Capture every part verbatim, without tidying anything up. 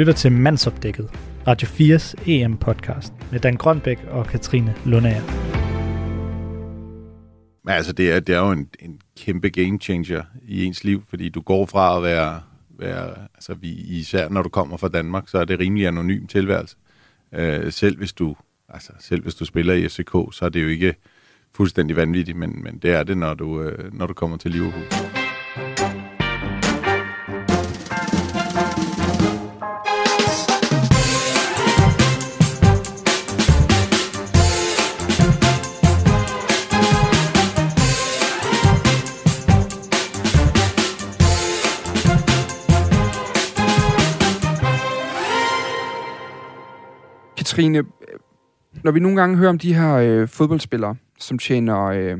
lytter til Mandsopdækket, Radio fires E M-podcast med Dan Grønbæk og Katrine Lundager. Altså, det er, det er jo en, en kæmpe game changer i ens liv, fordi du går fra at være... være altså, vi, især når du kommer fra Danmark, så er det rimelig anonym tilværelse. Øh, selv, hvis du, altså, selv hvis du spiller i F C K, så er det jo ikke fuldstændig vanvittigt, men, men det er det, når du, øh, når du kommer til Liverpool. Trine, når vi nogle gange hører om de her øh, fodboldspillere, som tjener øh,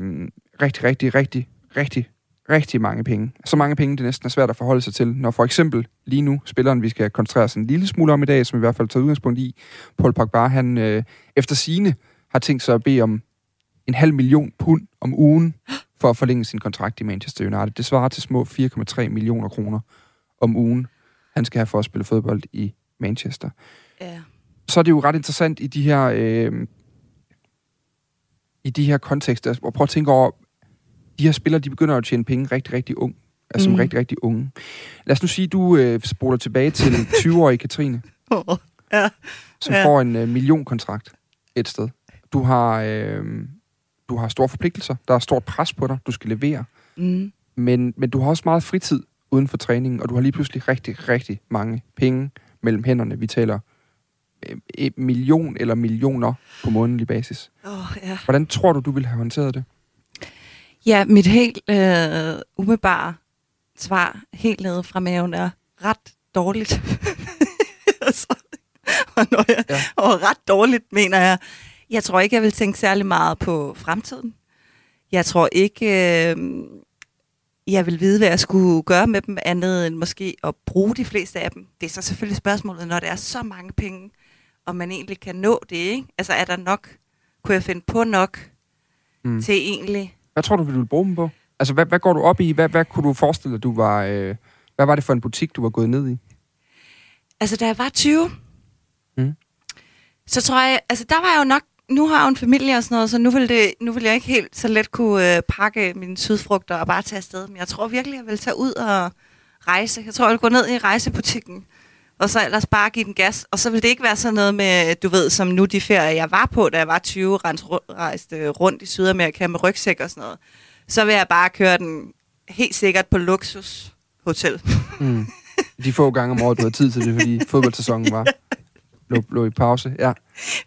rigtig, rigtig, rigtig, rigtig, rigtig mange penge. Så mange penge, det næsten er svært at forholde sig til. Når for eksempel lige nu, spilleren vi skal koncentrere os en lille smule om i dag, som i hvert fald tager udgangspunkt i, Paul Pogba, han øh, efter sigende har tænkt sig at bede om en halv million pund om ugen for at forlænge sin kontrakt i Manchester United. Det svarer til små fire komma tre millioner kroner om ugen, han skal have for at spille fodbold i Manchester. Ja. Så er det jo ret interessant i de her øh, i de her kontekster. Og prøv at tænke over, de her spillere, de begynder at tjene penge rigtig, rigtig ung. Altså mm. som rigtig, rigtig unge. Lad os nu sige, du øh, spoler tilbage til tyve-årige Katrine, oh, ja. som ja. får en øh, millionkontrakt et sted. Du har, øh, du har store forpligtelser, der er stort pres på dig, du skal levere. Mm. Men, men du har også meget fritid uden for træningen, og du har lige pludselig rigtig, rigtig mange penge mellem hænderne. Vi taler et million eller millioner på månedlig basis. Oh, ja. Hvordan tror du, du ville have håndteret det? Ja, mit helt øh, umiddelbare svar, helt nede fra maven, er ret dårligt. og, jeg, ja. og ret dårligt, mener jeg. Jeg tror ikke, jeg vil tænke særlig meget på fremtiden. Jeg tror ikke, øh, jeg vil vide, hvad jeg skulle gøre med dem, andet end måske at bruge de fleste af dem. Det er så selvfølgelig spørgsmålet, når der er så mange penge, og man egentlig kan nå det, ikke? Altså, er der nok? Kunne jeg finde på nok mm. til egentlig? Hvad tror du, du vil bruge dem på? Altså, hvad, hvad går du op i? Hvad, hvad kunne du forestille dig, du var... Øh, hvad var det for en butik, du var gået ned i? Altså, da jeg var tyve, mm. så tror jeg... Altså, der var jeg jo nok... Nu har jeg jo en familie og sådan noget, så nu vil, det, nu vil jeg ikke helt så let kunne øh, pakke mine sydfrugter og bare tage afsted. Men jeg tror virkelig, jeg vil tage ud og rejse. Jeg tror, jeg vil gå ned i rejsebutikken. Og så ellers bare give den gas. Og så vil det ikke være sådan noget med, du ved, som nu de ferier, jeg var på, da jeg var tyve, rejste rundt i Sydamerika med rygsæk og sådan noget. Så vil jeg bare køre den helt sikkert på luksushotel. Mm. De få gange om året, du havde tid til det, fordi fodboldsæsonen var lå, lå i pause. Ja.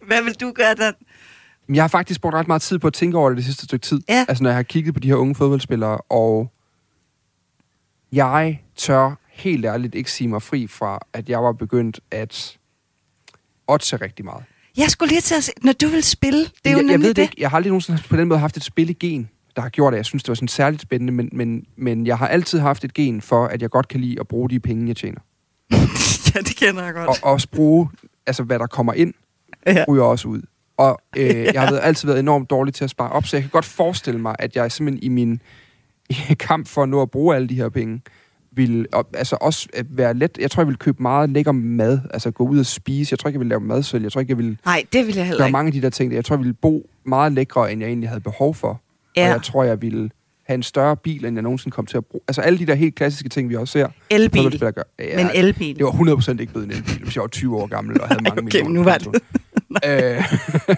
Hvad vil du gøre der? Jeg har faktisk brugt ret meget tid på at tænke over det det sidste stykke tid. Ja. Altså, når jeg har kigget på de her unge fodboldspillere, og jeg tør... helt ærligt ikke sige mig fri fra, at jeg var begyndt at otte rigtig meget. Jeg skulle lige til at se, når du vil spille, det er jeg, jo nemlig jeg ved det. Ikke. Jeg har aldrig nogensinde på den måde haft et spillegen, der har gjort det. Jeg synes, det var sådan særligt spændende, men, men, men jeg har altid haft et gen for, at jeg godt kan lide at bruge de penge, jeg tjener. Ja, det kender jeg godt. Og også bruge, altså hvad der kommer ind, ja. ryger også ud. Og øh, ja. jeg har været, altid været enormt dårlig til at spare op, så jeg kan godt forestille mig, at jeg simpelthen i min kamp for at nå at bruge alle de her penge, vil altså også være let. Jeg tror, jeg vil købe meget lækker mad. Altså gå ud og spise. Jeg tror ikke, jeg vil lave madsel. Jeg tror ikke, jeg vil... Nej, det vil jeg heller ikke. Der er mange af de der ting. Jeg tror, jeg vil bo meget lækre, end jeg egentlig havde behov for. Ja. Og jeg tror, jeg vil have en større bil, end jeg nogensinde kom til at bruge. Altså alle de der helt klassiske ting, vi også ser. Elbil. Gør. Ja, men elbil. Det var hundrede procent ikke blevet en elbil, hvis jeg var tyve år gammel og havde mange okay, millioner. Nu var det.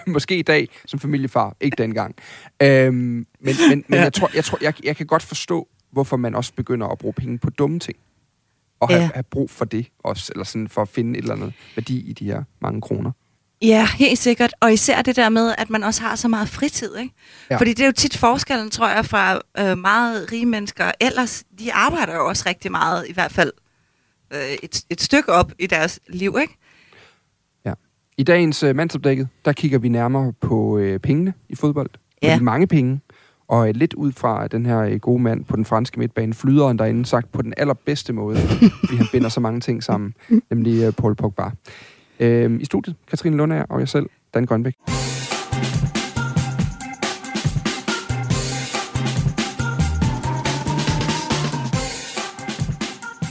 øh, måske i dag, som familiefar. Ikke dengang. Øh, men men, men ja. jeg tror, jeg, tror jeg, jeg kan godt forstå, hvorfor man også begynder at bruge penge på dumme ting. Og have, ja. have brug for det også, eller sådan for at finde et eller andet værdi i de her mange kroner. Ja, helt sikkert. Og især det der med, at man også har så meget fritid, ikke? Ja. Fordi det er jo tit forskellen, tror jeg, fra øh, meget rige mennesker. Ellers, de arbejder jo også rigtig meget, i hvert fald øh, et, et stykke op i deres liv, ikke? Ja. I dagens øh, Mandsopdækket, der kigger vi nærmere på øh, pengene i fodbold. Ja. Med de mange penge. Og lidt ud fra den her gode mand på den franske midtbane, flyderen derinde, sagt på den allerbedste måde, fordi han binder så mange ting sammen, nemlig Paul Pogba. Øhm, I studiet, Katrine Lundager og jeg selv, Dan Grønbæk.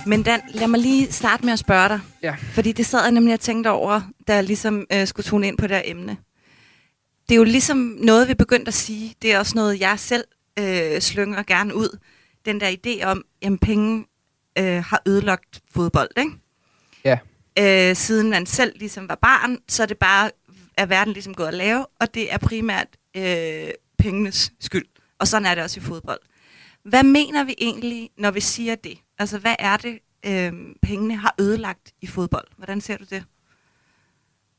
Men Dan, lad mig lige starte med at spørge dig. Ja. Fordi det sad jeg nemlig og tænkte over, da jeg ligesom øh, skulle tune ind på det her emne. Det er jo ligesom noget, vi begyndte at sige. Det er også noget, jeg selv øh, slynger gerne ud. Den der idé om, jamen penge øh, har ødelagt fodbold, ikke? Ja. Øh, siden man selv ligesom var barn, så er det bare, er verden ligesom gået at lave, og det er primært øh, pengenes skyld. Og sådan er det også i fodbold. Hvad mener vi egentlig, når vi siger det? Altså, hvad er det, øh, pengene har ødelagt i fodbold? Hvordan ser du det?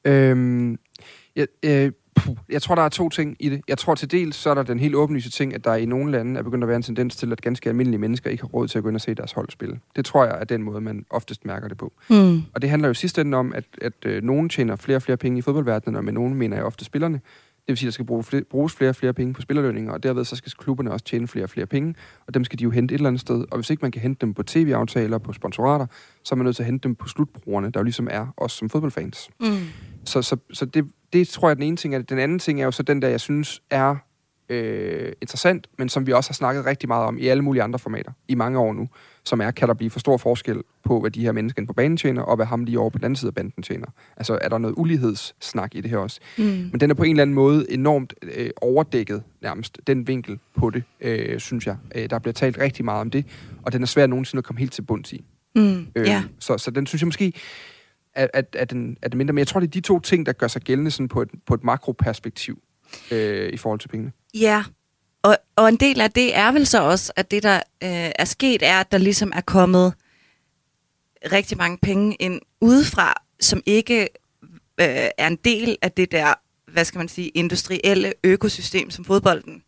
Øhm, jeg, øh, puh, jeg tror, der er to ting i det. Jeg tror til dels, så er der den helt åbenlyse ting, at der i nogle lande er begyndt at være en tendens til, at ganske almindelige mennesker ikke har råd til at gå ind og se deres hold spille. Det tror jeg er den måde, man oftest mærker det på. Mm. Og det handler jo sidst enden om, at, at øh, nogen tjener flere og flere penge i fodboldverdenen, og med nogen mener jeg ofte spillerne. Det vil sige, at der skal bruge fl- bruges flere og flere penge på spillerlønninger, og derved så skal klubberne også tjene flere og flere penge, og dem skal de jo hente et eller andet sted. Og hvis ikke man kan hente dem på tv-aftaler, på sponsorater, så er man nødt til at hente dem på slutbrugerne, der jo ligesom er os som fodboldfans. Mm. Så, så, så det, det tror jeg er den ene ting. Er det. Den anden ting er jo så den der, jeg synes er øh, interessant, men som vi også har snakket rigtig meget om i alle mulige andre formater i mange år nu, som er, kan der blive for stor forskel på, hvad de her mennesker på banen tjener, og hvad ham lige over på den anden side af banden tjener. Altså, er der noget ulighedssnak i det her også? Mm. Men den er på en eller anden måde enormt øh, overdækket, nærmest, den vinkel på det, øh, synes jeg. Øh, der bliver talt rigtig meget om det, og den er svær nogensinde at komme helt til bunds i. Mm. Øh, yeah. så, så den synes jeg måske, at, at, at, den, at den mindre. Men jeg tror, det er de to ting, der gør sig gældende sådan på et, på et makroperspektiv øh, i forhold til pengene. Ja, yeah. Og, og en del af det er vel så også, at det, der øh, er sket, er, at der ligesom er kommet rigtig mange penge ind udefra, som ikke øh, er en del af det der, hvad skal man sige, industrielle økosystem, som fodbolden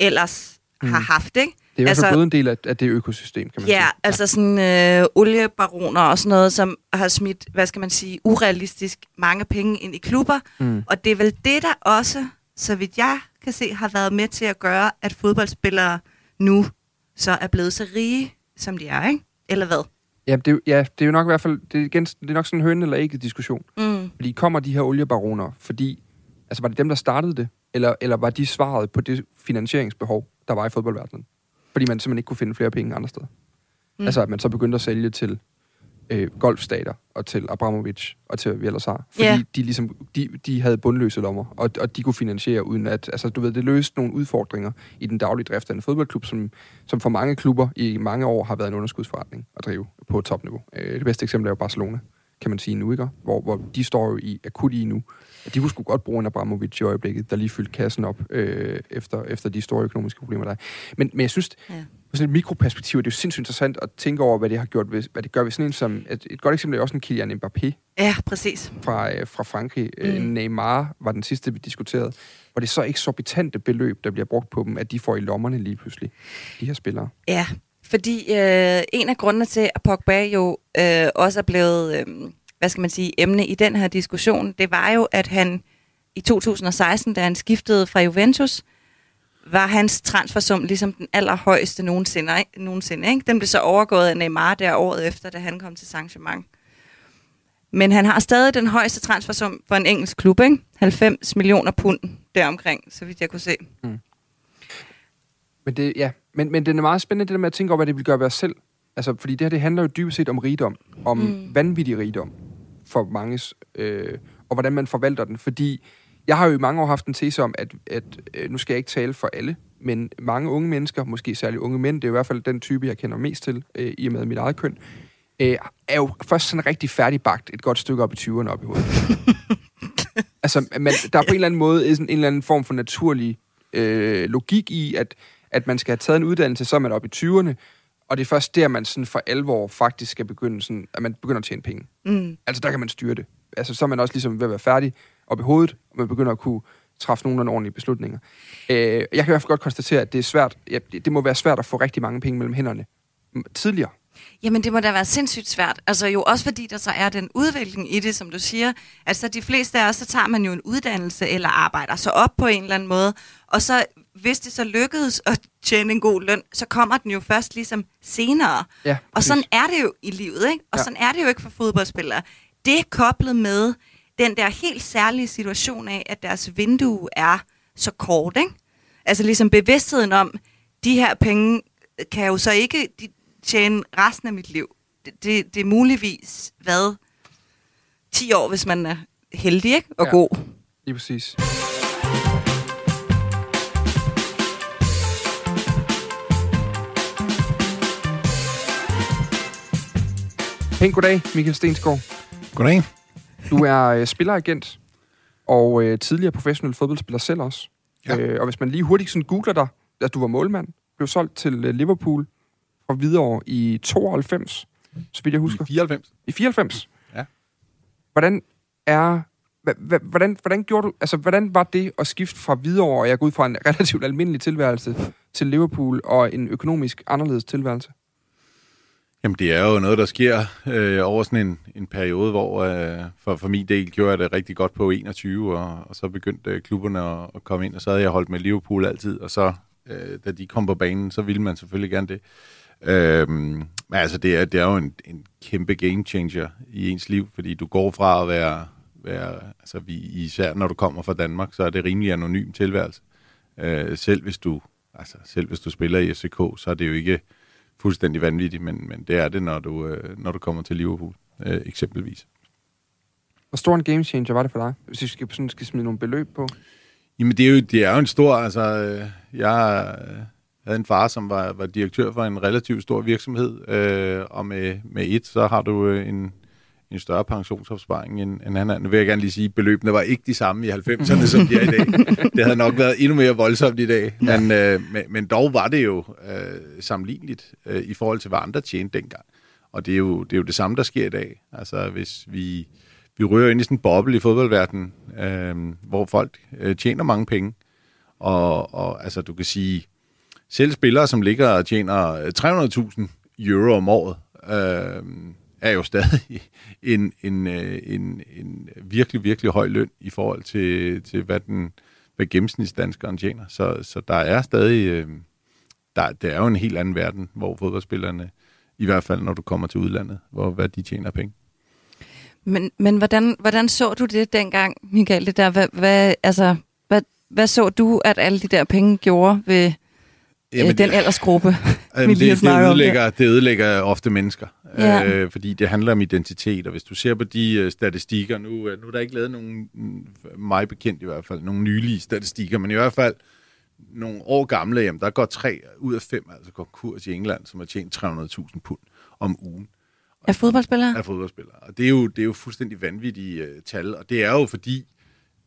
ellers mm. har haft, ikke? Det er jo altså, blevet en del af, af det økosystem, kan man ja, sige. Ja, altså sådan øh, oliebaroner og sådan noget, som har smidt, hvad skal man sige, urealistisk mange penge ind i klubber. Mm. Og det er vel det, der også, så vidt jeg kan se, har været med til at gøre, at fodboldspillere nu så er blevet så rige, som de er, ikke? Eller hvad? Ja, det, ja, det er jo nok i hvert fald, det er, igen, det er nok sådan en høne eller ægget diskussion. Mm. Fordi kommer de her oliebaroner, fordi, altså var det dem, der startede det? Eller, eller var de svaret på det finansieringsbehov, der var i fodboldverdenen? Fordi man simpelthen ikke kunne finde flere penge andre steder. Mm. Altså at man så begyndte at sælge til øh, golfstater og til Abramovich og til Hvidovre, fordi yeah. de ligesom de, de havde bundløse lommer, og, og de kunne finansiere uden at, altså du ved, det løste nogle udfordringer i den daglige drift af en fodboldklub, som, som for mange klubber i mange år har været en underskudsforretning at drive på topniveau. Øh, det bedste eksempel er jo Barcelona, kan man sige nu, ikke? Hvor, hvor de står jo i, akut i nu. De kunne sgu godt bruge en Abramovich i øjeblikket, der lige fyldte kassen op øh, efter, efter de store økonomiske problemer, der er. Men, men jeg synes, ja. På sådan et mikroperspektiv, det er jo sindssygt interessant at tænke over, hvad det har gjort, ved, hvad det gør ved sådan en som... Et, et godt eksempel er også en Kylian Mbappé. Ja, præcis. Fra, øh, fra Frankrig. Mm. Neymar var den sidste, vi diskuterede. Hvor det er så eksorbitante beløb, der bliver brugt på dem, at de får i lommerne lige pludselig, de her spillere. Ja, fordi øh, en af grundene til, at Pogba jo øh, også er blevet... Øh, hvad skal man sige, emne i den her diskussion, det var jo, at han i to tusind og seksten, da han skiftede fra Juventus, var hans transfersum ligesom den allerhøjeste nogensinde. nogensinde ikke? Den blev så overgået af Neymar der året efter, da han kom til Saint-Germain. Men han har stadig den højeste transfersum for en engelsk klub, ikke? halvfems millioner pund deromkring, så vidt jeg kunne se. Mm. Men, det, ja. men, men det er meget spændende, det der med at tænke over, hvad det vil gøre ved os selv. Altså, fordi det her, det handler jo dybest set om rigdom, om mm. vanvittig rigdom for manges, øh, og hvordan man forvalter den. Fordi jeg har jo i mange år haft en tese om, at, at øh, nu skal jeg ikke tale for alle, men mange unge mennesker, måske særligt unge mænd, det er i hvert fald den type, jeg kender mest til, øh, i og med mit eget køn, øh, er jo først sådan rigtig færdigbagt et godt stykke op i tyverne op i hovedet. Altså, man, der er på en eller anden måde en, en eller anden form for naturlig øh, logik i, at, at man skal have taget en uddannelse, så er man op i tyverne, og det er først der, man sådan for alvor faktisk skal begynde, sådan, at man begynder at tjene penge. Mm. Altså, der kan man styre det. Altså, så er man også ligesom ved at være færdig op i hovedet, og man begynder at kunne træffe nogle ordentlige beslutninger. Øh, jeg kan i hvert fald godt konstatere, at det er svært. Ja, det, det må være svært at få rigtig mange penge mellem hænderne tidligere. Jamen, det må da være sindssygt svært. Altså, jo også fordi der så er den udvikling i det, som du siger. Altså, de fleste af os, så tager man jo en uddannelse eller arbejder så op på en eller anden måde, og så... Hvis det så lykkedes at tjene en god løn, så kommer den jo først ligesom senere. Ja, og sådan er det jo i livet, ikke? Og ja. Sådan er det jo ikke for fodboldspillere. Det er koblet med den der helt særlige situation af, at deres vindue er så kort, ikke? Altså ligesom bevidstheden om, de her penge kan jo så ikke tjene resten af mit liv. det, det, det er muligvis hvad ti år, hvis man er heldig, ikke? Og ja, god. Lige præcis. Hej, goddag, Michael Stensgaard. Goddag. Du er øh, spilleragent og øh, tidligere professionel fodboldspiller selv også. Ja. Øh, og hvis man lige hurtigt sådan googler dig, at du var målmand, blev solgt til øh, Liverpool fra Hvidovre i tooghalvfems, så vidt jeg husker. I fireoghalvfems. I fireoghalvfems? Ja. Hvordan er... H- h- hvordan, hvordan, gjorde du, altså, hvordan var det at skifte fra Hvidovre, og jeg går ud fra en relativt almindelig tilværelse, til Liverpool og en økonomisk anderledes tilværelse? Jamen, det er jo noget, der sker øh, over sådan en, en periode, hvor øh, for, for min del gjorde jeg det rigtig godt på enogtyve, og, og så begyndte øh, klubberne at, at komme ind, og så havde jeg holdt med Liverpool altid, og så, øh, da de kom på banen, så ville man selvfølgelig gerne det. Øh, men altså, det er, det er jo en, en kæmpe game changer i ens liv, fordi du går fra at være, være altså, vi, især når du kommer fra Danmark, så er det rimelig anonym tilværelse. Øh, selv, hvis du, altså, selv hvis du spiller i F C K, så er det jo ikke... fuldstændig vanvittigt, men, men det er det, når du, øh, når du kommer til Liverpool, øh, eksempelvis. Hvor stor en game changer var det for dig, hvis du skal, sådan, skal smide nogle beløb på? Jamen, det er jo, det er jo en stor... Altså, øh, jeg øh, havde en far, som var, var direktør for en relativt stor virksomhed, øh, og med, med et, så har du øh, en, en større pensionsopsparing, end, end han er. Nu vil jeg gerne lige sige, at beløbene var ikke de samme i halvfemserne, som de er i dag. Det havde nok været endnu mere voldsomt i dag. Men, øh, men, men dog var det jo øh, sammenligneligt øh, i forhold til, hvad andre tjente dengang. Og det er, jo, det er jo det samme, der sker i dag. Altså, hvis vi, vi ryger ind i sådan en boble i fodboldverdenen, øh, hvor folk øh, tjener mange penge. Og, og altså, du kan sige, selv spillere, som ligger og tjener tre hundrede tusind euro om året, øh, er jo stadig en, en, en, en virkelig, virkelig høj løn i forhold til, til hvad, den, hvad gennemsnitsdanskeren tjener. Så, så der er stadig... Der, det er jo en helt anden verden, hvor fodboldspillerne, i hvert fald når du kommer til udlandet, hvor hvad de tjener penge. Men, men hvordan, hvordan så du det dengang, Michael? Det der, hvad, hvad, altså, hvad, hvad så du, at alle de der penge gjorde ved... Jamen, den aldersgruppe. Jamen, det, det, ødelægger, det ødelægger ofte mennesker, ja. øh, fordi det handler om identitet, og hvis du ser på de øh, statistikker, nu, øh, nu er der ikke lavet nogen, mig bekendt i hvert fald, nogle nylige statistikker, men i hvert fald nogle år gamle, jamen, der går tre ud af fem, altså konkurs i England, som har tjent tre hundrede tusind pund om ugen. Er fodboldspillere? Er fodboldspillere, og det er jo, det er jo fuldstændig vanvittige øh, tal, og det er jo fordi,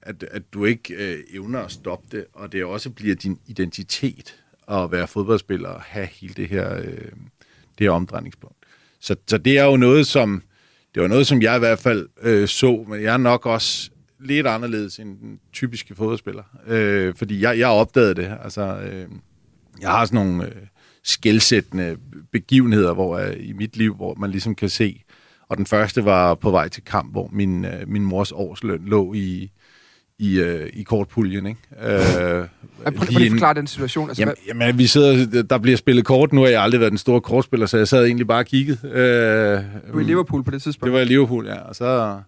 at, at du ikke øh, evner at stoppe det, og det også bliver din identitet, at være fodboldspiller og have hele det her, øh, det her omdrejningspunkt. Så, så det er jo noget, som det var noget, som jeg i hvert fald øh, så, men jeg er nok også lidt anderledes end den typiske fodboldspiller, øh, fordi jeg, jeg opdagede det. Altså, øh, jeg har sådan nogle øh, skelsættende begivenheder hvor jeg, i mit liv, hvor man ligesom kan se, og den første var på vej til kamp, hvor min, øh, min mors årsløn lå i i, øh, i kortpuljen, ikke? Øh, ja, prøv lige at forklare den situation. Altså, jamen, jamen, vi sidder, der bliver spillet kort. Nu har jeg aldrig været den store kortspiller, så jeg sad egentlig bare og kiggede. Øh, du var i Liverpool på det tidspunkt? Det var i Liverpool, ja. Og så,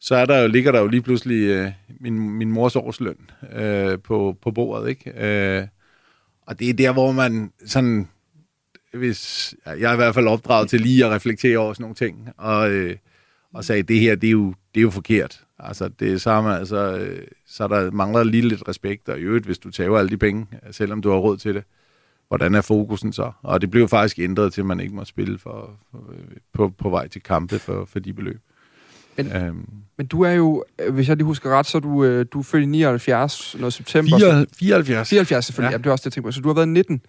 så er der jo, ligger der jo lige pludselig øh, min, min mors årsløn øh, på, på bordet, ikke? Øh, og det er der, hvor man sådan... Hvis, ja, jeg er i hvert fald opdraget til lige at reflektere over sådan nogle ting, og, øh, og sagde, det her, det er jo, det er jo forkert. Altså, det er samme, altså, så der mangler lige lidt respekt, og i øvrigt, hvis du tager alle de penge, selvom du har råd til det, hvordan er fokusen så? Og det blev faktisk ændret til, at man ikke må spille for, for, på, på vej til kampe for, for de beløb. Men, øhm. men du er jo, hvis jeg lige husker ret, så er du, du er født i nioghalvfjerds, noget september. fireoghalvfjerds fireoghalvfjerds, selvfølgelig. Ja. Jamen, det er også det, jeg tænker på. Så du har været nitten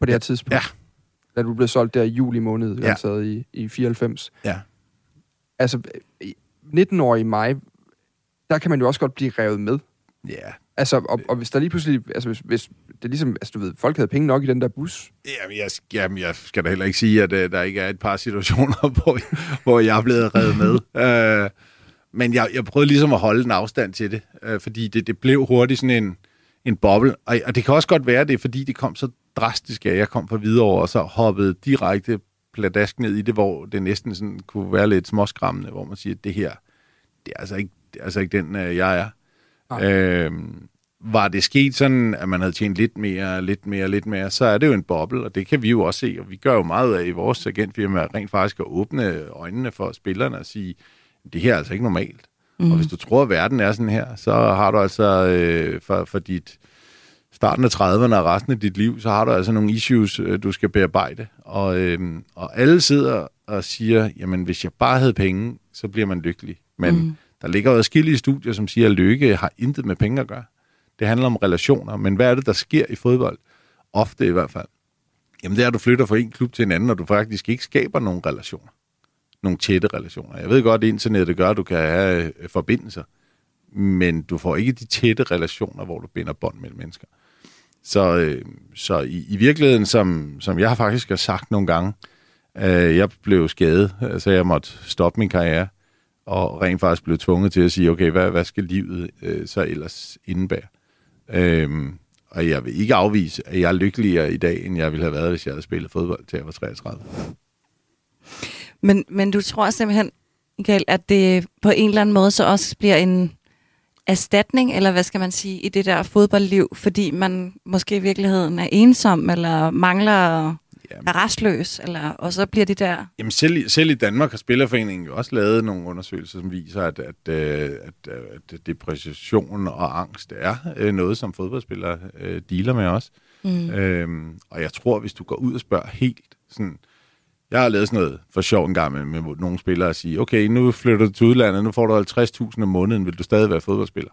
på det her tidspunkt. Ja. Da du blev solgt der i juli måned, ja. Altså i, i fireoghalvfems. Ja. Altså, nitten-årige mig... der kan man jo også godt blive revet med. Ja. Yeah. Altså, og, og hvis der lige pludselig... Altså, hvis, hvis det er ligesom... Altså, du ved, folk havde penge nok i den der bus. Jamen, jeg, jamen, jeg skal da heller ikke sige, at uh, der ikke er et par situationer, hvor, hvor jeg er blevet revet med. Uh, men jeg, jeg prøvede ligesom at holde en afstand til det, uh, fordi det, det blev hurtigt sådan en, en boble. Og, og det kan også godt være, det fordi det kom så drastisk, at jeg kom fra Hvidovre, og så hoppede direkte pladask ned i det, hvor det næsten sådan kunne være lidt småskræmmende, hvor man siger, at det her, det er altså ikke altså ikke den, jeg er. Okay. Øhm, var det sket sådan, at man havde tjent lidt mere, lidt mere, lidt mere, så er det jo en boble, og det kan vi jo også se, og vi gør jo meget af i vores agentfirma rent faktisk at åbne øjnene for spillerne og sige, det her er altså ikke normalt. Mm. Og hvis du tror, at verden er sådan her, så har du altså øh, for, for dit starten af trediverne og resten af dit liv, så har du altså nogle issues, du skal bearbejde. Og, øh, og alle sidder og siger, jamen hvis jeg bare havde penge, så bliver man lykkelig. Men mm. der ligger jo forskellige studier, som siger, at lykke har intet med penge at gøre. Det handler om relationer, men hvad er det, der sker i fodbold? Ofte i hvert fald. Jamen det er, at du flytter fra en klub til en anden, og du faktisk ikke skaber nogen relationer. Nogle tætte relationer. Jeg ved godt, at internettet gør, at du kan have forbindelser, men du får ikke de tætte relationer, hvor du binder bånd mellem mennesker. Så, så i, i virkeligheden, som, som jeg faktisk har sagt nogle gange, øh, jeg blev skadet, så jeg måtte stoppe min karriere, og rent faktisk blev tvunget til at sige, okay, hvad, hvad skal livet øh, så ellers indebære? Øhm, og jeg vil ikke afvise, at jeg er lykkeligere i dag, end jeg ville have været, hvis jeg havde spillet fodbold til jeg var treogtredive. Men, men du tror simpelthen, Michael, at det på en eller anden måde så også bliver en erstatning, eller hvad skal man sige, i det der fodboldliv, fordi man måske i virkeligheden er ensom, eller mangler... Jamen. Er restløs, eller, og så bliver det der... Jamen selv, selv i Danmark har Spillerforeningen jo også lavet nogle undersøgelser, som viser, at, at, at, at depression og angst er noget, som fodboldspillere dealer med også. Mm. Øhm, og jeg tror, hvis du går ud og spørger helt... Sådan, jeg har lavet sådan noget for sjov en gang med, med nogle spillere og sige, okay, nu flytter du til udlandet, nu får du halvtreds tusind om måneden, vil du stadig være fodboldspiller?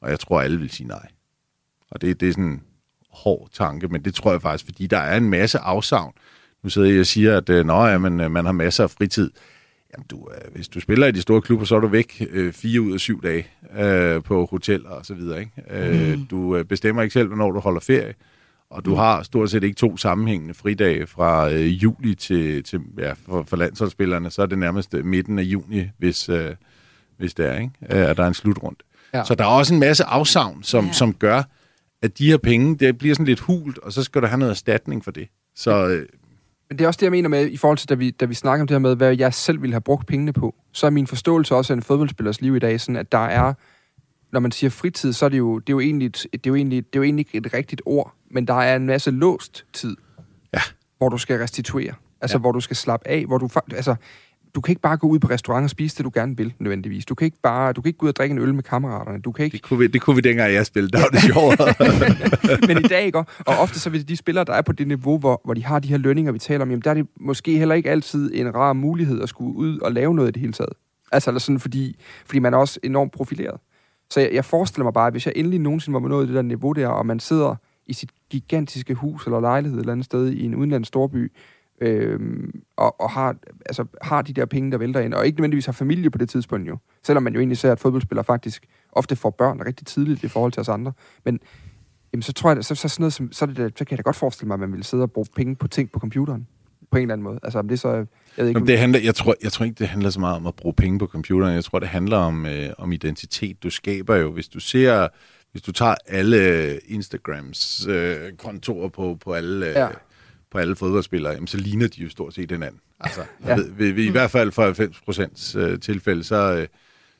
Og jeg tror, alle vil sige nej. Og det, det er sådan... hård tanke, men det tror jeg faktisk, fordi der er en masse afsavn. Nu sidder jeg og siger, at øh, nå, jamen, man har masser af fritid. Jamen, du, øh, hvis du spiller i de store klubber, så er du væk øh, fire ud af syv dage øh, på hoteller og så videre. Ikke? Øh, mm. Du øh, bestemmer ikke selv, hvornår du holder ferie, og du mm. har stort set ikke to sammenhængende fridage fra øh, juli til, til ja, for, for landsholdsspillerne, så er det nærmest midten af juni, hvis, øh, hvis det er, ikke? Øh, og der er en slutrunde. Ja. Så der er også en masse afsavn, som, ja. som gør, at de her penge, det bliver sådan lidt hult, og så skal du have noget erstatning for det. Så, øh... Men det er også det, jeg mener med, i forhold til, da vi, da vi snakker om det her med, hvad jeg selv ville have brugt pengene på, så er min forståelse også af en fodboldspillers liv i dag, sådan at der er, når man siger fritid, så er det jo, det er jo, egentlig, det er jo, egentlig, det er jo egentlig et rigtigt ord, men der er en masse låst tid, ja. hvor du skal restituere, altså ja. hvor du skal slappe af, hvor du altså du kan ikke bare gå ud på restaurant og spise det, du gerne vil, nødvendigvis. Du kan ikke bare, du kan ikke gå ud og drikke en øl med kammeraterne. Du kan ikke... Det kunne vi, det kunne vi dengang, jeg spillede. Der var det sjovere. Men i dag, ikke? Og ofte så vil de spillere, der er på det niveau, hvor, hvor de har de her lønninger, vi taler om, jamen der er det måske heller ikke altid en rar mulighed at skulle ud og lave noget i det hele taget. Altså eller sådan, fordi, fordi man er også enormt profileret. Så jeg, jeg forestiller mig bare, at hvis jeg endelig nogensinde var med noget i det der niveau der, og man sidder i sit gigantiske hus eller lejlighed et eller andet sted i en udenlandsk storby, Øhm, og, og har, altså, har de der penge, der vælter ind, og ikke nødvendigvis har familie på det tidspunkt jo, selvom man jo egentlig ser, at fodboldspillere faktisk ofte får børn rigtig tidligt i forhold til os andre, men jamen, så tror jeg, så, så, sådan noget, så, så, det, så kan jeg da godt forestille mig, at man ville sidde og bruge penge på ting på computeren, på en eller anden måde. Altså om det så, jeg ved ikke... Jamen, det handler, jeg, tror, jeg tror ikke, det handler så meget om at bruge penge på computeren, jeg tror, det handler om, øh, om identitet. Du skaber jo, hvis du ser... Hvis du tager alle Instagrams øh, kontorer på, på alle... Øh, ja. på alle fodboldspillere, jamen, så ligner de jo stort set hinanden. Altså, ja. ved, ved, ved, i hvert fald for halvfems procent øh, tilfælde, så, øh,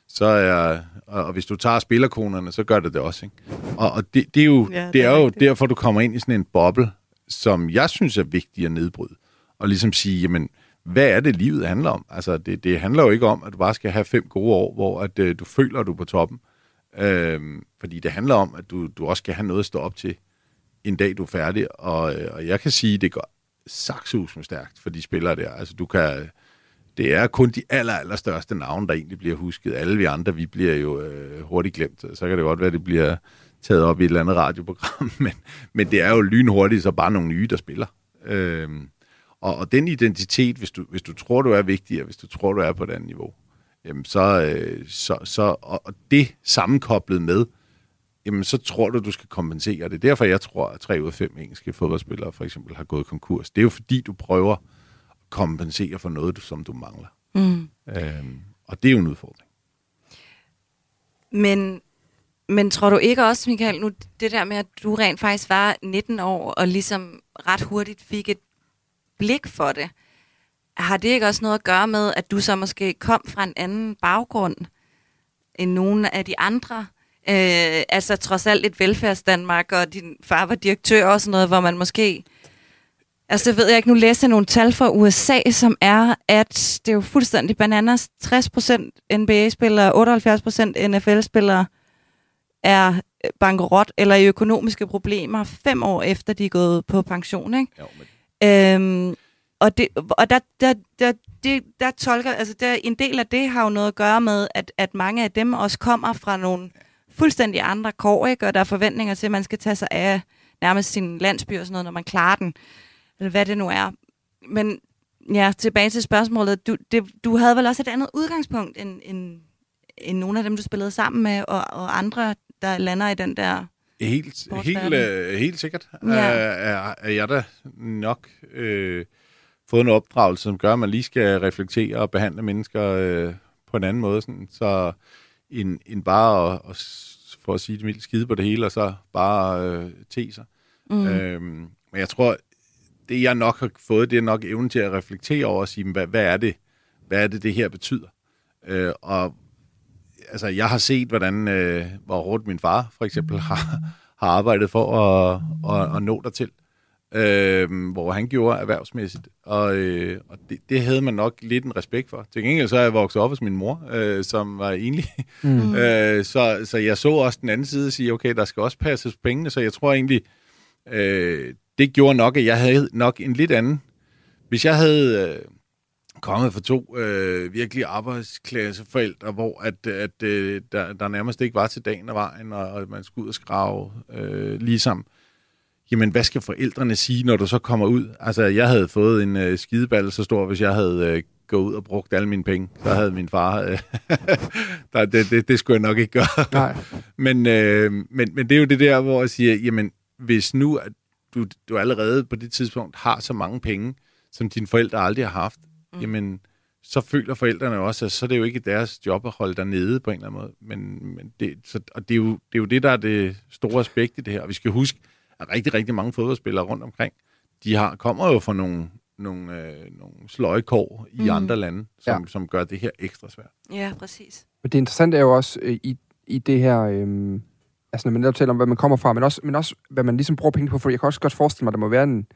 så er... Og, og hvis du tager spillerkonerne, så gør det det også, ikke? Og, og det, det er jo, ja, det det er er jo derfor, du kommer ind i sådan en boble, som jeg synes er vigtig at nedbryde. Og ligesom sige, jamen, hvad er det, livet handler om? Altså, det, det handler jo ikke om, at du bare skal have fem gode år, hvor at, øh, du føler, at du er på toppen. Øh, fordi det handler om, at du, du også skal have noget at stå op til en dag, du er færdig, og, og jeg kan sige, det går saksusme stærkt for de spillere der. Altså, du kan... Det er kun de aller, aller største navne, der egentlig bliver husket. Alle vi andre, vi bliver jo øh, hurtigt glemt. Så kan det godt være, det bliver taget op i et eller andet radioprogram, men, men det er jo lynhurtigt, så bare nogle nye, der spiller. Øhm, og, og den identitet, hvis du, hvis du tror, du er vigtig, og hvis du tror, du er på et andet niveau, jamen så... Øh, så, så og det sammenkoblet med, jamen så tror du, du skal kompensere det. Derfor jeg tror, at tre ud af fem engelske fodboldspillere for eksempel har gået konkurs. Det er jo fordi, du prøver at kompensere for noget, som du mangler. Mm. Øhm, og det er jo en udfordring. Men, men tror du ikke også, Michael, nu det der med, at du rent faktisk var nitten år og ligesom ret hurtigt fik et blik for det, har det ikke også noget at gøre med, at du så måske kom fra en anden baggrund end nogen af de andre? Øh, altså trods alt et velfærdsdanmark, og din far var direktør og sådan noget, hvor man måske... Altså det ved jeg ikke, nu læser jeg nogle tal fra U S A, som er, at det er jo fuldstændig bananas. tres procent N B A-spillere, otteoghalvfjerds procent N F L-spillere er bankerot eller i økonomiske problemer fem år efter, de er gået på pension, ikke? Jo, men... øhm, og det, og der, der, der, der, der tolker, altså der, en del af det har jo noget at gøre med, at, at mange af dem også kommer fra nogle fuldstændig andre kår, ikke? Og der er forventninger til, at man skal tage sig af nærmest sin landsby og sådan noget, når man klarer den. Eller hvad det nu er. Men ja, tilbage til spørgsmålet. Du, det, du havde vel også et andet udgangspunkt, end, end, end nogle af dem, du spillede sammen med, og, og andre, der lander i den der... Helt, helt, øh, helt sikkert ja. er, er, er jeg da nok øh, fået en opdragelse, som gør, at man lige skal reflektere og behandle mennesker øh, på en anden måde. Sådan. Så en, en bare, at, at, for at sige det mildt, skide på det hele, og så bare øh, te sig. Mm. Øh, men jeg tror... Det, jeg nok har fået, det er nok evnen til at reflektere over og sige, hvad, hvad er det, hvad er det, det her betyder? Øh, og altså, jeg har set, hvordan øh, hvor hårdt min far, for eksempel, har, har arbejdet for at, at, at nå dertil, øh, hvor han gjorde erhvervsmæssigt. Og, øh, og det, det havde man nok lidt en respekt for. Til gengæld så er jeg vokset op hos min mor, øh, som var enlig. Mm. Øh, så, så jeg så også den anden side og sige, okay, der skal også passes pengene, så jeg tror egentlig... Øh, Det gjorde nok, at jeg havde nok en lidt anden... Hvis jeg havde øh, kommet fra to øh, virkelig arbejdsklasseforældre, hvor at, at, øh, der, der nærmest ikke var til dagen og vejen, og, og man skulle ud og skrave øh, lige sammen. Jamen, hvad skal forældrene sige, når du så kommer ud? Altså, jeg havde fået en øh, skideballe så stor, hvis jeg havde øh, gået ud og brugt alle mine penge. Så havde min far... Øh, der, det, det, det skulle jeg nok ikke gøre. Nej. Men, øh, men, men det er jo det der, hvor jeg siger, jamen, hvis nu... At, Du, du allerede på det tidspunkt har så mange penge, som dine forældre aldrig har haft, mm. jamen, så føler forældrene også, at så er det jo ikke deres job at holde dig nede på en eller anden måde. Men, men det, så, og det er, jo, det er jo det, der er det store aspekt i det her. Og vi skal huske, at rigtig, rigtig mange fodboldspillere rundt omkring, de har, kommer jo fra nogle, nogle, øh, nogle sløje kår i mm. andre lande, som, ja. som gør det her ekstra svært. Ja, præcis. Men det interessante er jo også øh, i, i det her... Øh... Altså, når man netop taler om, hvad man kommer fra, men også, men også hvad man ligesom bruger penge på. For jeg kan også godt forestille mig, at der må være en...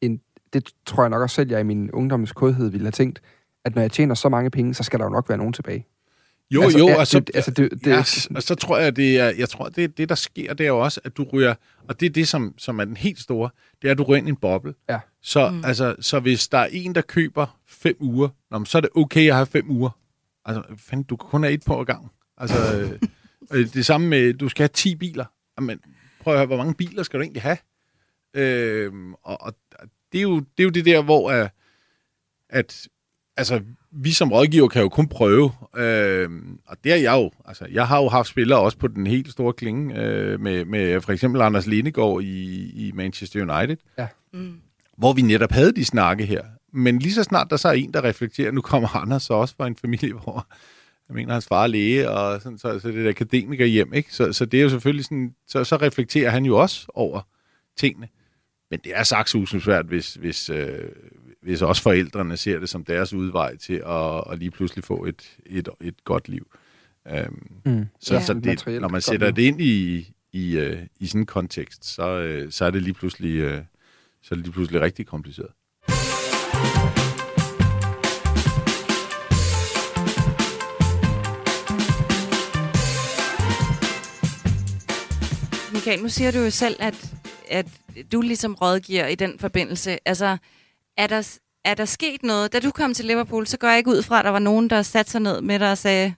en det tror jeg nok også selv, jeg i min ungdommens kodhed ville have tænkt, at når jeg tjener så mange penge, så skal der jo nok være nogen tilbage. Jo, altså, jo, ja, og, så, det, altså, det, det, ja, og så tror jeg, det er, jeg tror, det, det der sker, det er jo også, at du ryger... Og det er det, som, som er den helt store, det er, at du ryger ind i en boble. Ja. Så, mm. altså, så hvis der er en, der køber fem uger, nå, så er det okay, jeg har fem uger. Altså, fanden, du kun er et på ad gang. Altså... Det samme med, du skal have ti biler. Jamen, prøv at høre, hvor mange biler skal du egentlig have? Øhm, og og det, er jo, det er jo det der, hvor at, at, altså, vi som rådgiver kan jo kun prøve. Øhm, og det er jeg jo. Altså, jeg har jo haft spillere også på den helt store klinge, øh, med, med for eksempel Anders Lindegaard i, i Manchester United, ja. mm. hvor vi netop havde de snakke her. Men lige så snart der så er en, der reflekterer, nu kommer Anders så også fra en familie, hvor... Jeg mener, hans far er læge, og sådan, så, så det der akademiker hjem, ikke? Så, så det er jo selvfølgelig sådan, så, så reflekterer han jo også over tingene. Men det er saksusen svært, hvis, hvis, øh, hvis også forældrene ser det som deres udvej til at, at lige pludselig få et, et, et godt liv. Øhm, mm. Så, ja, så det, når man sætter det ind i, i, øh, i sådan en kontekst, så, øh, så, er det lige pludselig, øh, så er det lige pludselig rigtig kompliceret. Okay, nu siger du jo selv, at, at du ligesom rådgiver i den forbindelse. Altså, er der, er der sket noget? Da du kom til Liverpool, så går jeg ikke ud fra, at der var nogen, der satte sig ned med dig og sagde,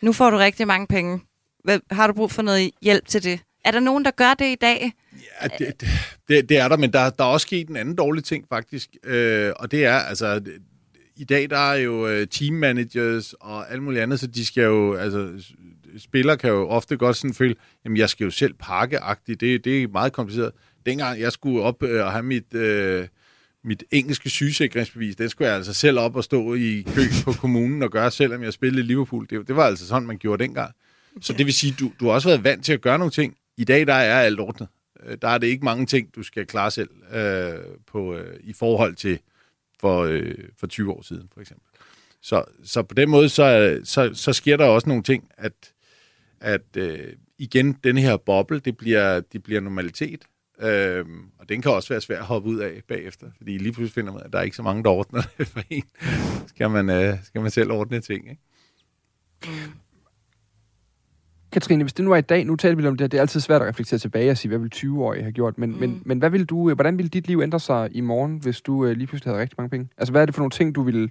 nu får du rigtig mange penge. Hvad, har du brug for noget hjælp til det? Er der nogen, der gør det i dag? Ja, det, det, det er der, men der, der er også sket en anden dårlig ting, faktisk. Øh, og det er, altså... I dag, der er jo team managers og alt muligt andet, så de skal jo, altså, spillere kan jo ofte godt sådan føle, jamen, jeg skal jo selv pakkeagtigt, det, det er meget kompliceret. Dengang jeg skulle op og have mit, øh, mit engelske sygesikringsbevis, det skulle jeg altså selv op og stå i kø på kommunen og gøre, selvom jeg spillede i Liverpool. Det, det var altså sådan, man gjorde dengang. Så det vil sige, du, du har også været vant til at gøre nogle ting. I dag, der er alt ordnet. Der er det ikke mange ting, du skal klare selv øh, på, øh, i forhold til For, øh, for tyve år siden, for eksempel. Så, så på den måde, så, så, så sker der også nogle ting, at, at øh, igen, den her boble, det bliver, det bliver normalitet. Øhm, og den kan også være svær at hoppe ud af bagefter, fordi lige pludselig finder man, at der er ikke så mange, der ordner det for en. Skal man, øh, skal man selv ordne ting, ikke? Mm. Katrine, hvis det nu var i dag, nu talte vi om det her, det er altid svært at reflektere tilbage og sige, hvad vil tyve-årige have gjort, men, mm. men, men hvad vil du, hvordan ville dit liv ændre sig i morgen, hvis du øh, lige pludselig havde rigtig mange penge? Altså, hvad er det for nogle ting, du ville...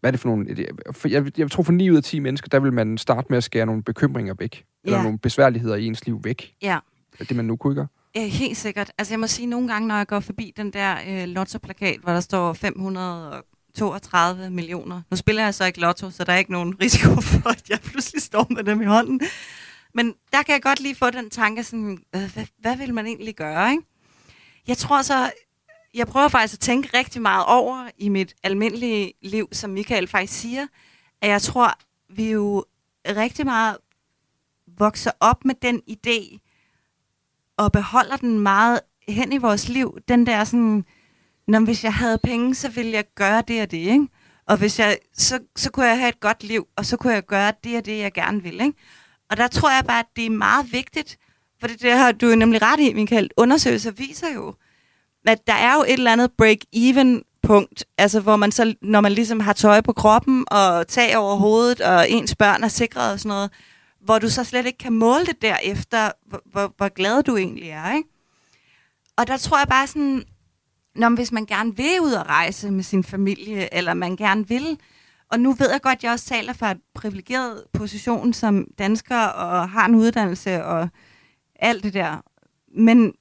Hvad er det for nogle... For jeg, jeg tror, for ni ud af ti mennesker, der vil man starte med at skære nogle bekymringer væk, eller yeah. nogle besværligheder i ens liv væk. Ja. Yeah. Det man nu kunne gøre. Ja, helt sikkert. Altså, jeg må sige, nogle gange, når jeg går forbi den der øh, lotto-plakat, hvor der står fem hundrede og toogtredive millioner. Nu spiller jeg så ikke lotto, så der er ikke nogen risiko for, at jeg pludselig står med dem i hånden. Men der kan jeg godt lige få den tanke, sådan, øh, hvad, hvad vil man egentlig gøre, ikke? Jeg tror så, jeg prøver faktisk at tænke rigtig meget over i mit almindelige liv, som Michael faktisk siger, at jeg tror, vi jo rigtig meget vokser op med den idé, og beholder den meget hen i vores liv. Den der sådan, hvis jeg havde penge, så ville jeg gøre det og det, ikke? Og hvis jeg, så, så kunne jeg have et godt liv, og så kunne jeg gøre det og det, jeg gerne vil, ikke? Og der tror jeg bare, at det er meget vigtigt, for det der, du er nemlig ret i, Michael, undersøgelser viser jo, at der er jo et eller andet break-even-punkt, altså hvor man så, når man ligesom har tøj på kroppen, og tag over hovedet, og ens børn er sikret og sådan noget, hvor du så slet ikke kan måle det derefter, hvor, hvor, hvor glad du egentlig er, ikke? Og der tror jeg bare sådan, når man, hvis man gerne vil ud og rejse med sin familie, eller man gerne vil, og nu ved jeg godt, at jeg også taler fra et privilegeret position som dansker, og har en uddannelse og alt det der, men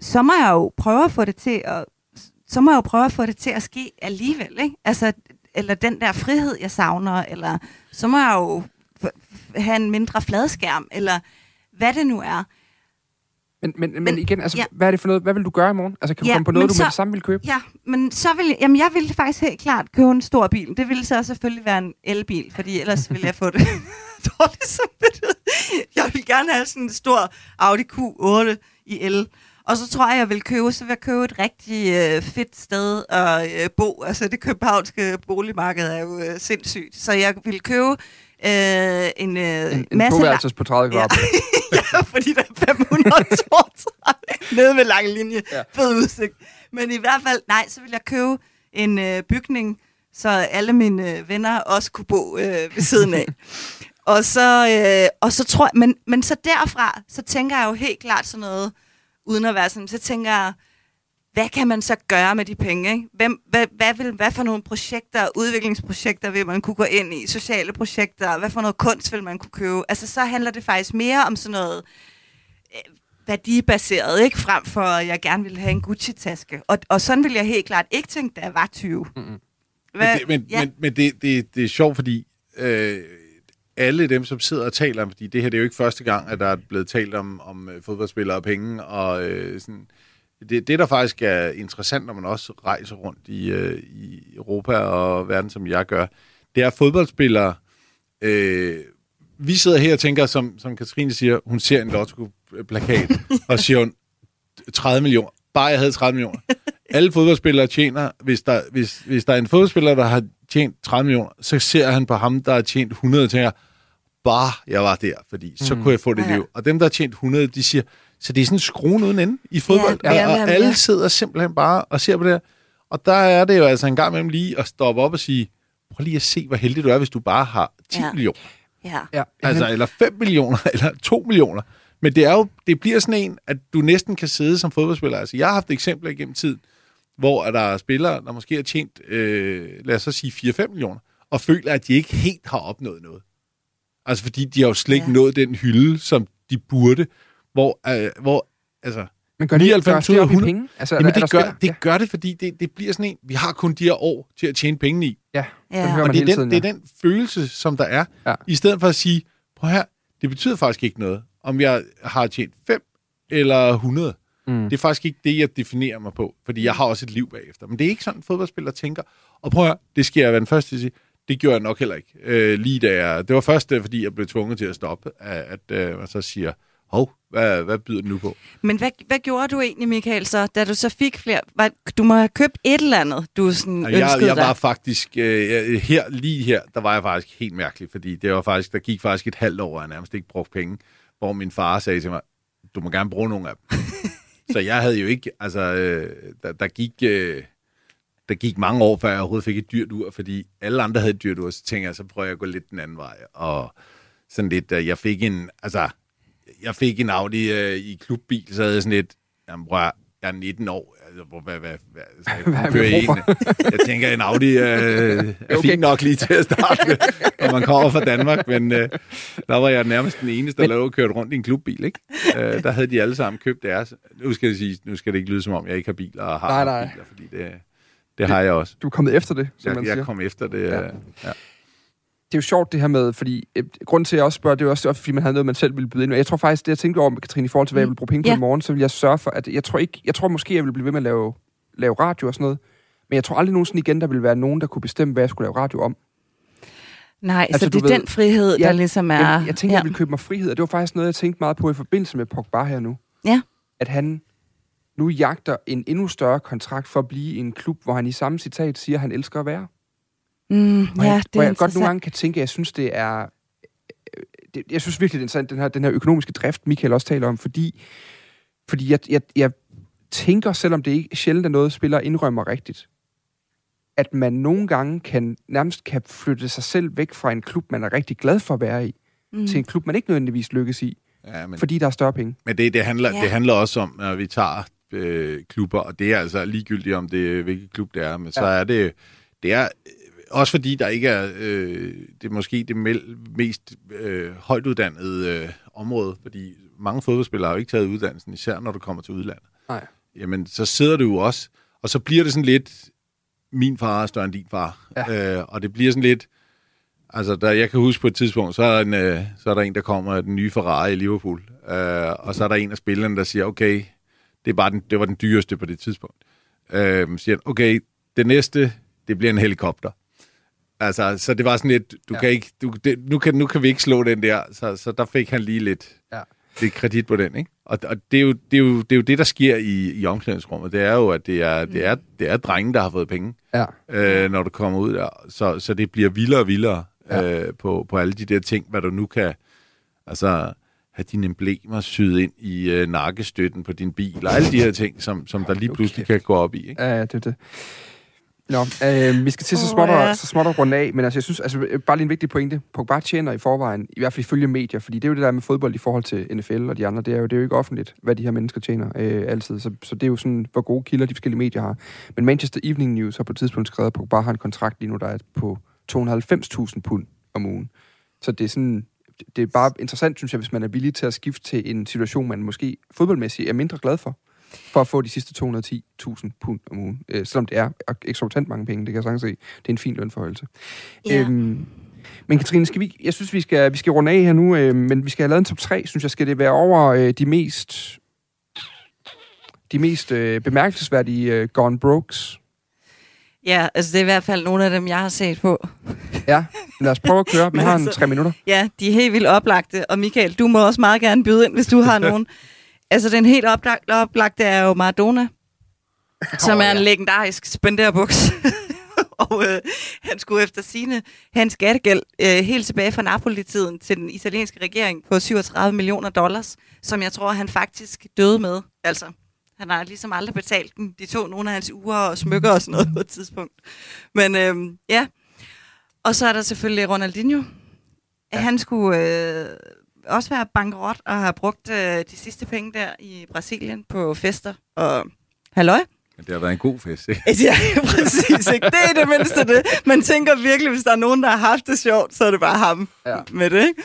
så må jeg jo prøve at få det til at, så må jeg jo prøve at få det til at ske alligevel, ikke? Altså, eller den der frihed, jeg savner, eller så må jeg jo have en mindre fladskærm, eller hvad det nu er. Men, men, men, men igen, altså, ja. Hvad er det for noget? Hvad vil du gøre i morgen? Altså, kan du ja, komme på noget, du så, med det samme vil købe? Ja, men så vil jeg, jamen, jeg ville faktisk helt klart købe en stor bil. Det ville så selvfølgelig være en elbil, fordi ellers ville jeg få det dårligt samvittighed. Jeg vil gerne have sådan en stor Audi Q otte i el. Og så tror jeg, jeg vil købe, så vil jeg købe et rigtig øh, fedt sted at øh, bo. Altså, det københavnske boligmarked er jo øh, sindssygt. Så jeg vil købe Øh, en, øh, en, en toværelses på tredive grader. Ja. Ja, fordi der er fem hundrede og toogtredive nede ved lange linje. Ja. Fed udsigt. Men i hvert fald, nej, så vil jeg købe en øh, bygning, så alle mine øh, venner også kunne bo øh, ved siden af. og, så, øh, og så tror jeg, men, men så derfra, så tænker jeg jo helt klart sådan noget, uden at være sådan, så tænker jeg, hvad kan man så gøre med de penge, ikke? Hvem, hvad, hvad, vil, hvad for nogle projekter, udviklingsprojekter vil man kunne gå ind i? Sociale projekter, hvad for noget kunst vil man kunne købe? Altså, så handler det faktisk mere om sådan noget øh, værdibaseret, ikke? Frem for, at jeg gerne ville have en Gucci-taske. Og, og sådan ville jeg helt klart ikke tænke, da jeg var tyve. Mm-hmm. Hvad? Men, det, men, ja. men, men det, det, det er sjovt, fordi øh, alle dem, som sidder og taler om, fordi det her det er jo ikke første gang, at der er blevet talt om, om fodboldspillere og penge, og øh, sådan... Det, det, der faktisk er interessant, når man også rejser rundt i, øh, i Europa og verden, som jeg gør, det er fodboldspillere. Øh, vi sidder her og tænker, som, som Katrine siger, hun ser en lotto-plakat, og siger hun, tredive millioner. Bare jeg havde tredive millioner. Alle fodboldspillere tjener, hvis der, hvis, hvis der er en fodboldspiller, der har tjent tredive millioner, så ser han på ham, der har tjent hundrede, og tænker, bare jeg var der, fordi så mm. kunne jeg få det ja. liv. Og dem, der har tjent hundrede, de siger, så det er sådan en skruen uden ende i fodbold, ja, og, og alle ja. sidder simpelthen bare og ser på det her. Og der er det jo altså en gang imellem lige at stoppe op og sige, prøv lige at se, hvor heldig du er, hvis du bare har ti ja. millioner. Ja. Ja. Altså, eller fem millioner, eller to millioner. Men det, er jo, det bliver sådan en, at du næsten kan sidde som fodboldspiller. Altså, jeg har haft eksempler igennem tiden, hvor der er spillere, der måske har tjent, øh, lad os så sige, fire til fem millioner, og føler, at de ikke helt har opnået noget. Altså, fordi de har jo slet ikke ja. nået den hylde, som de burde. Hvor, øh, hvor, altså... Men gør det ikke op i penge? Altså, jamen, det, gør, det ja. gør det, fordi det, det bliver sådan en... Vi har kun de her år til at tjene penge i. Ja, ja. Det hører man hele den, tiden. Og det er den følelse, som der er. Ja. I stedet for at sige, prøv her, det betyder faktisk ikke noget, om jeg har tjent fem eller hundrede. Mm. Det er faktisk ikke det, jeg definerer mig på, fordi jeg har også et liv bagefter. Men det er ikke sådan, fodboldspillere tænker. Og prøv her, det skal jeg være den første til at sige. Det gjorde jeg nok heller ikke. Øh, lige da jeg... Det var først, fordi jeg blev tvunget til at stoppe, at, at øh, man så siger, hov, Hvad, hvad byder den nu på? Men hvad, hvad gjorde du egentlig, Michael, så, da du så fik flere? Hvad, du må have købt et eller andet, du sådan jeg, ønskede jeg dig. Var faktisk, øh, her, lige her, der var jeg faktisk helt mærkelig, fordi det var faktisk, der gik faktisk et halvt år, og jeg nærmest ikke brugte penge, hvor min far sagde til mig, du må gerne bruge nogle af dem. Så jeg havde jo ikke, altså, øh, der, der, gik, øh, der gik mange år, før jeg overhovedet fik et dyrt ur, fordi alle andre havde et dyrt ur, så tænkte jeg, så prøver jeg at gå lidt den anden vej, og sådan lidt, øh, jeg fik en, altså, jeg fik en Audi øh, i klubbil, så havde jeg sådan lidt, jamen bror, jeg er nitten år, altså, hvor, hvad, hvad, hvad, så jeg, hvad kører jeg en? Jeg tænker, en Audi øh, er okay. Fint nok lige til at starte med, når man kommer fra Danmark, men øh, der var jeg nærmest den eneste, der lavede kørt rundt i en klubbil, ikke? Øh, der havde de alle sammen købt deres. Nu skal, det sige, nu skal det ikke lyde, som om jeg ikke har biler og har nej, nej. biler, fordi det, det har jeg også. Du er kommet efter det, som jeg, man siger. Jeg kom efter det, ja. ja. Det er jo sjovt det her med, fordi øh, grunden til, at jeg også spørger, det er også, fordi man havde noget, man selv ville byde ind med. Jeg tror faktisk, det jeg tænkte over, Katrine, i forhold til, hvad jeg ville bruge penge på yeah. i morgen, så vil jeg sørge for, at jeg tror ikke, jeg tror måske, jeg ville blive ved med at lave, lave radio og sådan noget, men jeg tror aldrig nogensinde igen, der ville være nogen, der kunne bestemme, hvad jeg skulle lave radio om. Nej, altså, så det er ved, den frihed, ja, der ligesom er... Jeg, jeg tænkte, ja. jeg ville købe mig frihed, og det var faktisk noget, jeg tænkte meget på i forbindelse med Pogba her nu. Ja. At han nu jagter en endnu større kontrakt for at blive i en klub, hvor han i samme citat siger, at han elsker at være. Mm, hvor ja, jeg, det hvor jeg godt nogle gange kan tænke, at jeg synes, det er... Det, jeg synes virkelig, det er den her, den her økonomiske drift, Michael også taler om, fordi, fordi jeg, jeg, jeg tænker, selvom det ikke sjældent er noget, spiller indrømmer rigtigt, at man nogle gange kan, nærmest kan flytte sig selv væk fra en klub, man er rigtig glad for at være i, mm. til en klub, man ikke nødvendigvis lykkes i, ja, men, fordi der er større penge. Men det, det, handler, ja. det handler også om, når vi tager øh, klubber, og det er altså ligegyldigt om, det, hvilken klub det er, men ja. så er det... det er, også fordi der ikke er øh, det er måske det mest øh, højt uddannede øh, område, fordi mange fodboldspillere har jo ikke taget uddannelsen, især når du kommer til udlandet. Nej. Jamen, så sidder du jo også, og så bliver det sådan lidt, min far er større end din far. Ja. Øh, og det bliver sådan lidt, altså der, jeg kan huske på et tidspunkt, så er der en, øh, så er der, en der kommer, den nye Ferrari i Liverpool, øh, og så er der en af spillerne, der siger, okay, det, er bare den, det var den dyreste på det tidspunkt. Øh, siger, okay, det næste, det bliver en helikopter. Altså, så det var sådan lidt, du ja. kan ikke, du, det, nu, kan, nu kan vi ikke slå den der, så, så der fik han lige lidt, ja. lidt kredit på den, ikke? Og, og det, er jo, det, er jo, det er jo det, der sker i, i omklædningsrummet, det er jo, at det er, det er, det er drenge, der har fået penge, ja. øh, når du kommer ud der, så, så det bliver vildere og vildere ja. øh, på, på alle de der ting, hvad du nu kan, altså, have dine emblemer syet ind i øh, nakkestøtten på din bil, og alle de her ting, som, som der lige pludselig okay. kan gå op i, ikke? Ja, det er det. Nå, øh, vi skal til så småt og, så småt og runde af, men altså, jeg synes, altså, bare lige en vigtig pointe, Pogba tjener i forvejen, i hvert fald ifølge medier, fordi det er jo det der med fodbold i forhold til N F L og de andre, det er jo, det er jo ikke offentligt, hvad de her mennesker tjener øh, altid, så, så det er jo sådan, hvor gode kilder de forskellige medier har. Men Manchester Evening News har på et tidspunkt skrevet, at Pogba har en kontrakt lige nu, der er på to hundrede og halvfems tusind pund om ugen. Så det er sådan, det er bare interessant, synes jeg, hvis man er villig til at skifte til en situation, man måske fodboldmæssigt er mindre glad for. For at få de sidste to hundrede og ti tusind pund om ugen. Øh, selvom det er eksorbitant mange penge, det kan jeg sagtens se. Det er en fin lønforhøjelse. Yeah. Øhm, men Katrine, skal vi, jeg synes, vi skal, vi skal runde af her nu, øh, men vi skal have lavet en top tre, synes jeg. Skal det være over øh, de mest, de mest øh, bemærkelsesværdige øh, Gone Brokes? Ja, yeah, altså det er i hvert fald nogle af dem, jeg har set på. Ja, lad os prøve at køre. Vi har en tre minutter. Ja, de er helt vildt oplagte. Og Michael, du må også meget gerne byde ind, hvis du har nogen. Altså, den helt oplagt, oplagt er jo Maradona, som oh, er en ja. legendarisk spenderbuks. Og øh, han skulle efter sine hans skattegæld øh, helt tilbage fra Napoli-tiden til den italienske regering på syvogtredive millioner dollars, som jeg tror, han faktisk døde med. Altså, han har ligesom aldrig betalt dem. De tog nogle af hans ure og smykker og sådan noget på et tidspunkt. Men øh, ja, og så er der selvfølgelig Ronaldinho. Ja. Han skulle... Øh, også være bankerot og have brugt øh, de sidste penge der i Brasilien på fester og halløj. Men det har været en god fest, ikke? Ja, præcis, ikke? Det er det mindste det. Man tænker virkelig, hvis der er nogen, der har haft det sjovt, så er det bare ham ja. med det, ikke?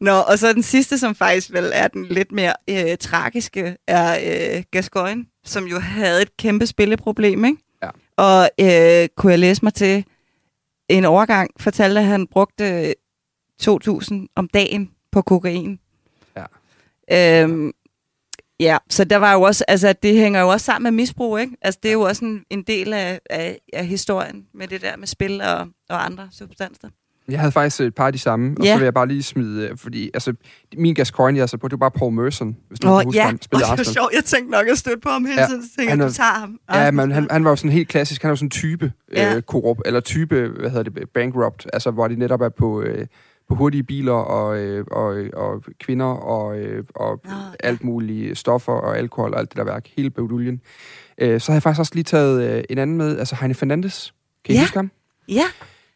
Nå, og så den sidste, som faktisk vel er den lidt mere øh, tragiske, er øh, Gascoigne, som jo havde et kæmpe spilleproblem, ikke? Ja. Og øh, kunne jeg læse mig til en overgang, fortalte, at han brugte to tusind om dagen på kokain. Ja. Øhm, ja, så der var jo også, altså det hænger jo også sammen med misbrug, ikke? Altså det er jo også en, en del af, af, af historien med det der med spil og, og andre substanser. Jeg havde faktisk et par af de samme, og yeah. så vil jeg bare lige smide, fordi altså, min Gascoigne, altså, det var bare Paul Merson, hvis du oh, kan huske yeah. ham, spiller oh, Arsenal. Det var sjovt, jeg tænkte nok at støtte på ham hele ja, tiden, så tænkte jeg, du tager ham. Ja, men han, han var jo sådan helt klassisk, han var sådan en type yeah. øh, korrupt, eller type, hvad hedder det, bankrupt, altså hvor de netop er på, øh, på hurtige biler og, øh, og, og kvinder og, øh, og oh. alt mulige stoffer og alkohol og alt det der værk, hele bøvduljen. Øh, så har jeg faktisk også lige taget øh, en anden med, altså Heine Fernandes, kan I yeah. huske ham? Ja, yeah.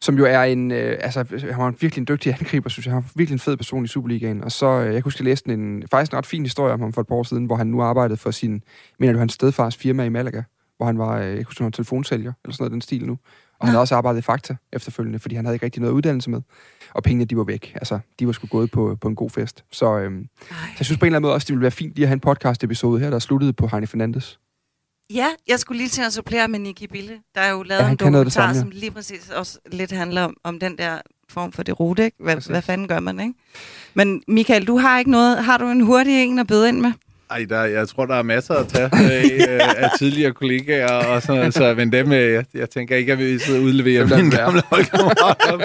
som jo er en, øh, altså han var en virkelig en dygtig angriber, synes jeg, han var virkelig en fed person i Superligaen, og så, øh, jeg kan huske, at jeg læste en, faktisk en ret fin historie om ham for et par år siden, hvor han nu arbejdede for sin, mener du, hans stedfars firma i Malaga, hvor han var, øh, jeg kan huske, han var telefonsælger, eller sådan noget den stil nu, og ja. han havde også arbejdet i Fakta efterfølgende, fordi han havde ikke rigtig noget uddannelse med, og pengene, de var væk, altså, de var sgu gået på, på en god fest, så, øh, så jeg synes på en eller anden måde også, det ville være fint lige at have en podcast-episode her, der sluttede på Heine Fernandes. Ja, jeg skulle lige til at supplere med Nikki Bille. Der er jo lavet ja, en dokumentar, samme, ja. som lige præcis også lidt handler om, om den der form for det rute, ikke? Hvad, hvad fanden gør man, ikke? Men Michael, du har ikke noget. Har du en hurtig en at bøde ind med? Ej, der, jeg tror, der er masser at tage ja. af, af tidligere kollegaer og sådan, så men dem, jeg, jeg tænker ikke, at vi sidder og udleverer mine gamle holdkammerater.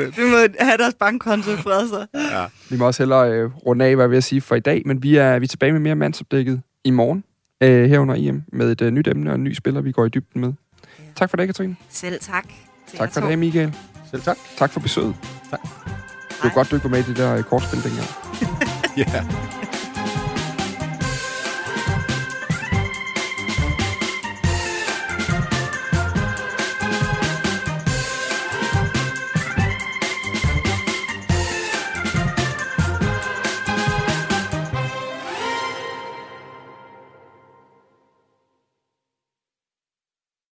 Nej, vi må have deres bankkonto fra sig. Ja. Vi må også hellere øh, runde af, hvad jeg vil sige for i dag, men vi er, vi er tilbage med mere mandsopdækket i morgen. Her under I M med et uh, nyt emne og en ny spiller, vi går i dybden med. Ja. Tak for det, Katrine. Selv tak. Tak for det, Michael. Selv tak. Tak for besøget. Tak. Det var godt, du ikke var med i det der kortspil dengang. Ja. yeah.